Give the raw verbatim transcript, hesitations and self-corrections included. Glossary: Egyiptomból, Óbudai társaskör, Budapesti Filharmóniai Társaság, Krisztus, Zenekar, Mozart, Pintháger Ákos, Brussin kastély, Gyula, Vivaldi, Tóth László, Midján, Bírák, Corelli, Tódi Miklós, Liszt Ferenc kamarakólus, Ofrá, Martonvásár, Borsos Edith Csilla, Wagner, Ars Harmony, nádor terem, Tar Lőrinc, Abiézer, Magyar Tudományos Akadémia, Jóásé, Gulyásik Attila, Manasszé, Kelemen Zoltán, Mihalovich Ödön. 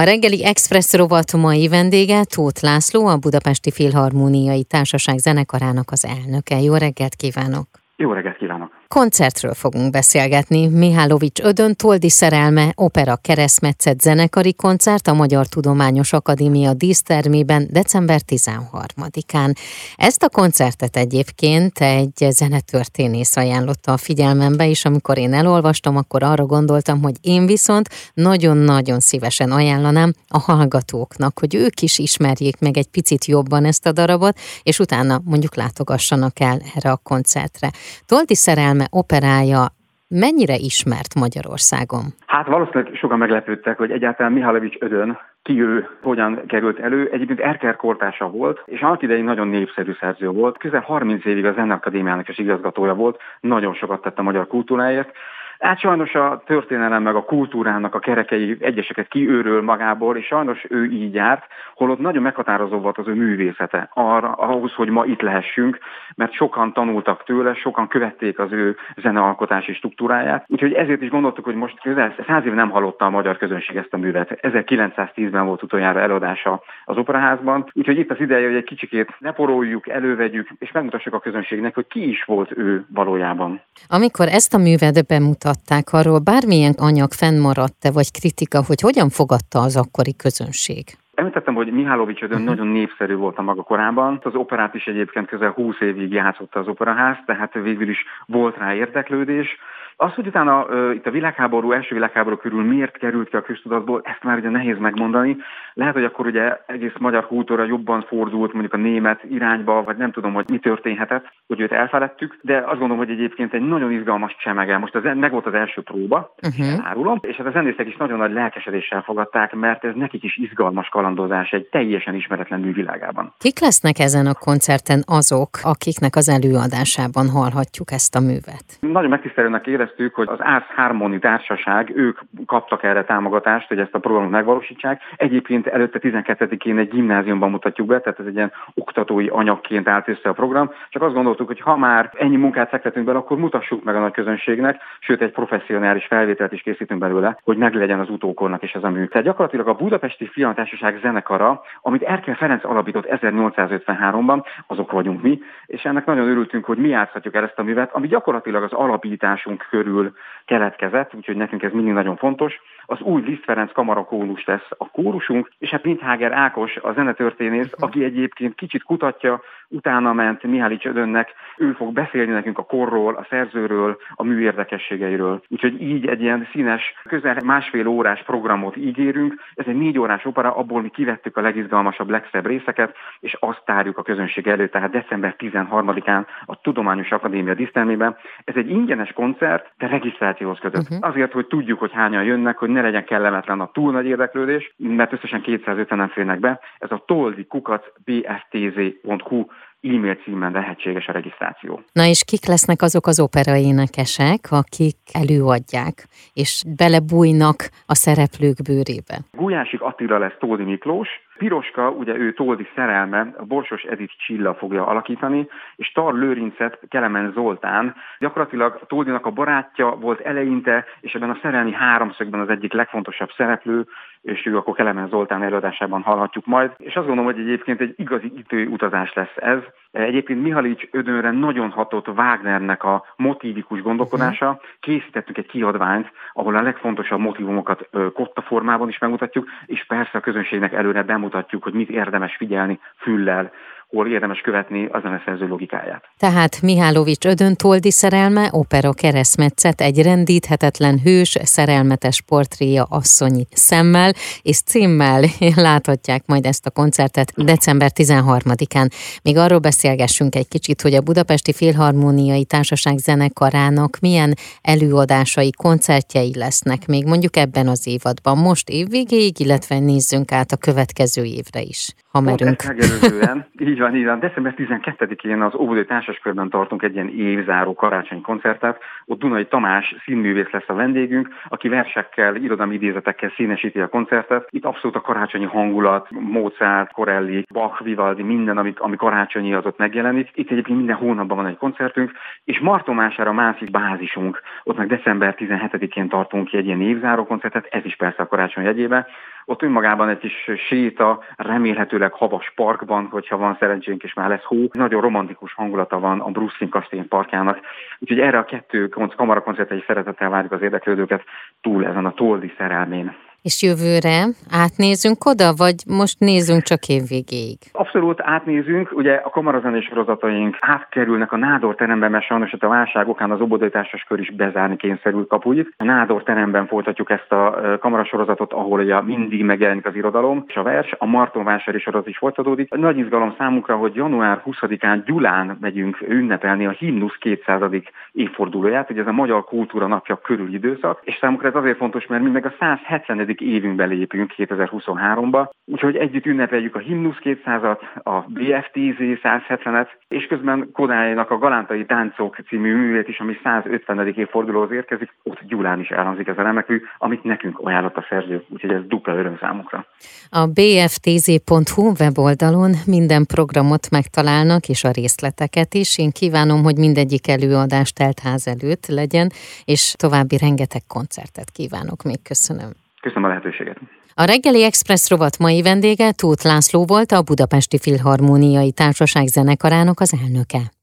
A reggeli Express rovat mai vendége Tóth László, a Budapesti Filharmóniai Társaság zenekarának az elnöke. Jó reggelt kívánok! Jó reggelt kívánok! Koncertről fogunk beszélgetni. Mihalovich Ödön Toldi Szerelme opera keresztmetszet zenekari koncert a Magyar Tudományos Akadémia dísztermében december tizenharmadikán. Ezt a koncertet egyébként egy zenetörténész ajánlotta a figyelmembe, és amikor én elolvastam, akkor arra gondoltam, hogy én viszont nagyon-nagyon szívesen ajánlanám a hallgatóknak, hogy ők is ismerjék meg egy picit jobban ezt a darabot, és utána mondjuk látogassanak el erre a koncertre. Toldi Szerelme operája mennyire ismert Magyarországon? Hát valószínűleg sokan meglepődtek, hogy egyáltalán Mihalovich Ödön ki ő, hogyan került elő. Egyébként Erkel kortársa volt, és annak idején nagyon népszerű szerző volt. Közel harminc évig a Zeneakadémiának is igazgatója volt, nagyon sokat tett a magyar kultúráért. Hát sajnos a történelem meg a kultúrának a kerekei egyeseket kiőröl magából, és sajnos ő így járt, holott nagyon meghatározó volt az ő művészete arra, ahhoz, hogy ma itt lehessünk, mert sokan tanultak tőle, sokan követték az ő zenealkotási struktúráját. Úgyhogy ezért is gondoltuk, hogy most közel száz év nem hallotta a magyar közönség ezt a művet. ezerkilencszáztízben volt utoljára előadása az operaházban, úgyhogy itt az ideje, hogy egy kicsikét leporoljuk, elővegyük, és megmutassuk a közönségnek, hogy ki is volt ő valójában. Amikor ezt a művet bemutat Adták, arról bármilyen anyag fennmaradt-e, vagy kritika, hogy hogyan fogadta az akkori közönség? Említettem, hogy Mihalovich Ödön nagyon népszerű volt a maga korában. Az operát is egyébként közel húsz évig játszotta az operaház, tehát végül is volt rá érdeklődés. Az, hogy utána uh, itt a világháború, első világháború körül miért került ki a köztudatból, ezt már ugye nehéz megmondani. Lehet, hogy akkor ugye egész magyar kultúra jobban fordult mondjuk a német irányba, vagy nem tudom, hogy mi történhetett, hogy őt elfeledtük, de azt gondolom, hogy egyébként egy nagyon izgalmas csemege. Most ez meg volt az első próba, uh-huh. árulom, és hát a zenészek is nagyon nagy lelkesedéssel fogadták, mert ez nekik is izgalmas kalandozás egy teljesen ismeretlen művilágában. Kik lesznek ezen a koncerten azok, akiknek az előadásában hallhatjuk ezt a művet? Nagyon megtisztelőnek érez, hogy az Ars Harmony Társaság, ők kaptak erre támogatást, hogy ezt a programot megvalósítsák. Egyébként előtte tizenkettedikén egy gimnáziumban mutatjuk be, tehát ez egy ilyen oktatói anyagként állt össze a program. Csak azt gondoltuk, hogy ha már ennyi munkát fektetünk bele, akkor mutassuk meg a nagy közönségnek, sőt egy professzionális felvételt is készítünk belőle, hogy meglegyen az utókornak is ez a mű. Tehát gyakorlatilag a Budapesti Filharmóniai Társaság zenekara, amit Erkel Ferenc alapított ezernyolcszázötvenháromban, azok vagyunk mi, és ennek nagyon örültünk, hogy mi játszhatjuk el ezt a művet, ami gyakorlatilag az alapításunk körül keletkezett, úgyhogy nekünk ez mindig nagyon fontos. Az új Liszt Ferenc kamarakólus lesz a kórusunk, és a Pintháger Ákos, a zenetörténész, aki egyébként kicsit kutatja, utána ment Mihalovich Ödönnek, ő fog beszélni nekünk a korról, a szerzőről, a mű érdekességeiről. Úgyhogy így egy ilyen színes, közel másfél órás programot ígérünk, ez egy négy órás opera, abból mi kivettük a legizgalmasabb, legszebb részeket, és azt tárjuk a közönség elő, tehát december tizenharmadikán a Tudományos Akadémia dísztermében. Ez egy ingyenes koncert, de regisztrációhoz kötött. Uh-huh. Azért, hogy tudjuk, hogy hányan jönnek, hogy ne legyen kellemetlen a túl nagy érdeklődés, mert összesen kétszázötvenen férnek be. Ez a toldi kukac b f t z pont h u e-mail címen lehetséges a regisztráció. Na és kik lesznek azok az operaénekesek, akik előadják, és belebújnak a szereplők bőrébe? Gulyásik Attila lesz Tódi Miklós, Piroska, ugye ő Toldi Szerelme, a Borsos Edith Csilla fogja alakítani, és Tar Lőrincet Kelemen Zoltán. Gyakorlatilag Toldinak a barátja volt eleinte, és ebben a szerelmi háromszögben az egyik legfontosabb szereplő, és ő akkor Kelemen Zoltán előadásában hallhatjuk majd. És azt gondolom, hogy egyébként egy igazi időutazás lesz ez. Egyébként Mihalovich Ödönre nagyon hatott Wagnernek a motívikus gondolkodása. Készítettünk egy kiadványt, ahol a legfontosabb motívumokat kotta formában is megmutatjuk, és persze a közönségnek előre bemutatjuk, hogy mit érdemes figyelni füllel, hol érdemes követni a zeneszerző logikáját. Tehát Mihalovich Ödön Toldi Szerelme, opera keresztmetszet, egy rendíthetetlen hős, szerelmetes portréja asszonyi szemmel és címmel láthatják majd ezt a koncertet december tizenharmadikán. Még arról beszélgessünk egy kicsit, hogy a Budapesti Filharmóniai Társaság zenekarának milyen előadásai, koncertjei lesznek még mondjuk ebben az évadban, most évvégéig, illetve nézzünk át a következő évre is, ha merünk. Így van, így van. december tizenkettedikén az Óbudai társaskörben tartunk egy ilyen évzáró karácsonyi koncertet. Ott Dunai Tamás színművész lesz a vendégünk, aki versekkel, irodalmi idézetekkel színesíti a koncertet. Itt abszolút a karácsonyi hangulat, Mozart, Corelli, Bach, Vivaldi, minden, ami, ami karácsonyi, az ott megjelenik. Itt egyébként minden hónapban van egy koncertünk, és Martonvására mászik bázisunk. Ott meg december tizenhetedikén tartunk ki egy ilyen évzáró koncertet, ez is persze a karácsony jegyébe. ott önmagában egy kis séta, remélhetőleg havas parkban, hogyha van szerencsénk és már lesz hó. Nagyon romantikus hangulata van a Brussin kastély parkjának. Úgyhogy erre a kettő kamarakoncertre is szeretettel várjuk az érdeklődőket túl ezen a Toldi szerelmén. És jövőre átnézünk oda, vagy most nézzünk csak évvégéig? Abszolút átnézünk, ugye a kamarazenés sorozataink átkerülnek a nádor terembe, mert sajnos a válság okán az Óbudai társaskör is bezárni kényszerült kapuit. A nádor teremben folytatjuk ezt a kamarasorozatot, ahol ugye mindig megjelenik az irodalom és a vers, a martonvásári sorozat is folytatódik. Nagy izgalom számunkra, hogy január huszadikán Gyulán megyünk ünnepelni a himnusz kétszázadik évfordulóját, ugye ez a magyar kultúra napja körül időszak, és számunkra ez azért fontos, mert mi meg a száz hetvenedik évünkbe lépünk kétezer-huszonháromba, úgyhogy együtt ünnepeljük a himnusz kétszázat, a bé ef tíz-száz hetvenet, és közben Kodálynak a Galántai Táncok című művét is, ami száz ötvenedik évfordulóhoz érkezik, ott Gyulán is elhangzik ez a remekű, amit nekünk ajánlott a szerző, úgyhogy ez dupla öröm számunkra. A bé ef tíz pont hú weboldalon minden programot megtalálnak, és a részleteket is. Én kívánom, hogy mindegyik előadás telt ház előtt legyen, és további rengeteg koncertet kívánok még. Köszönöm. Köszönöm a lehetőséget. A Reggeli Express rovat mai vendége Tóth László volt, a Budapesti Filharmóniai Társaság zenekarának az elnöke.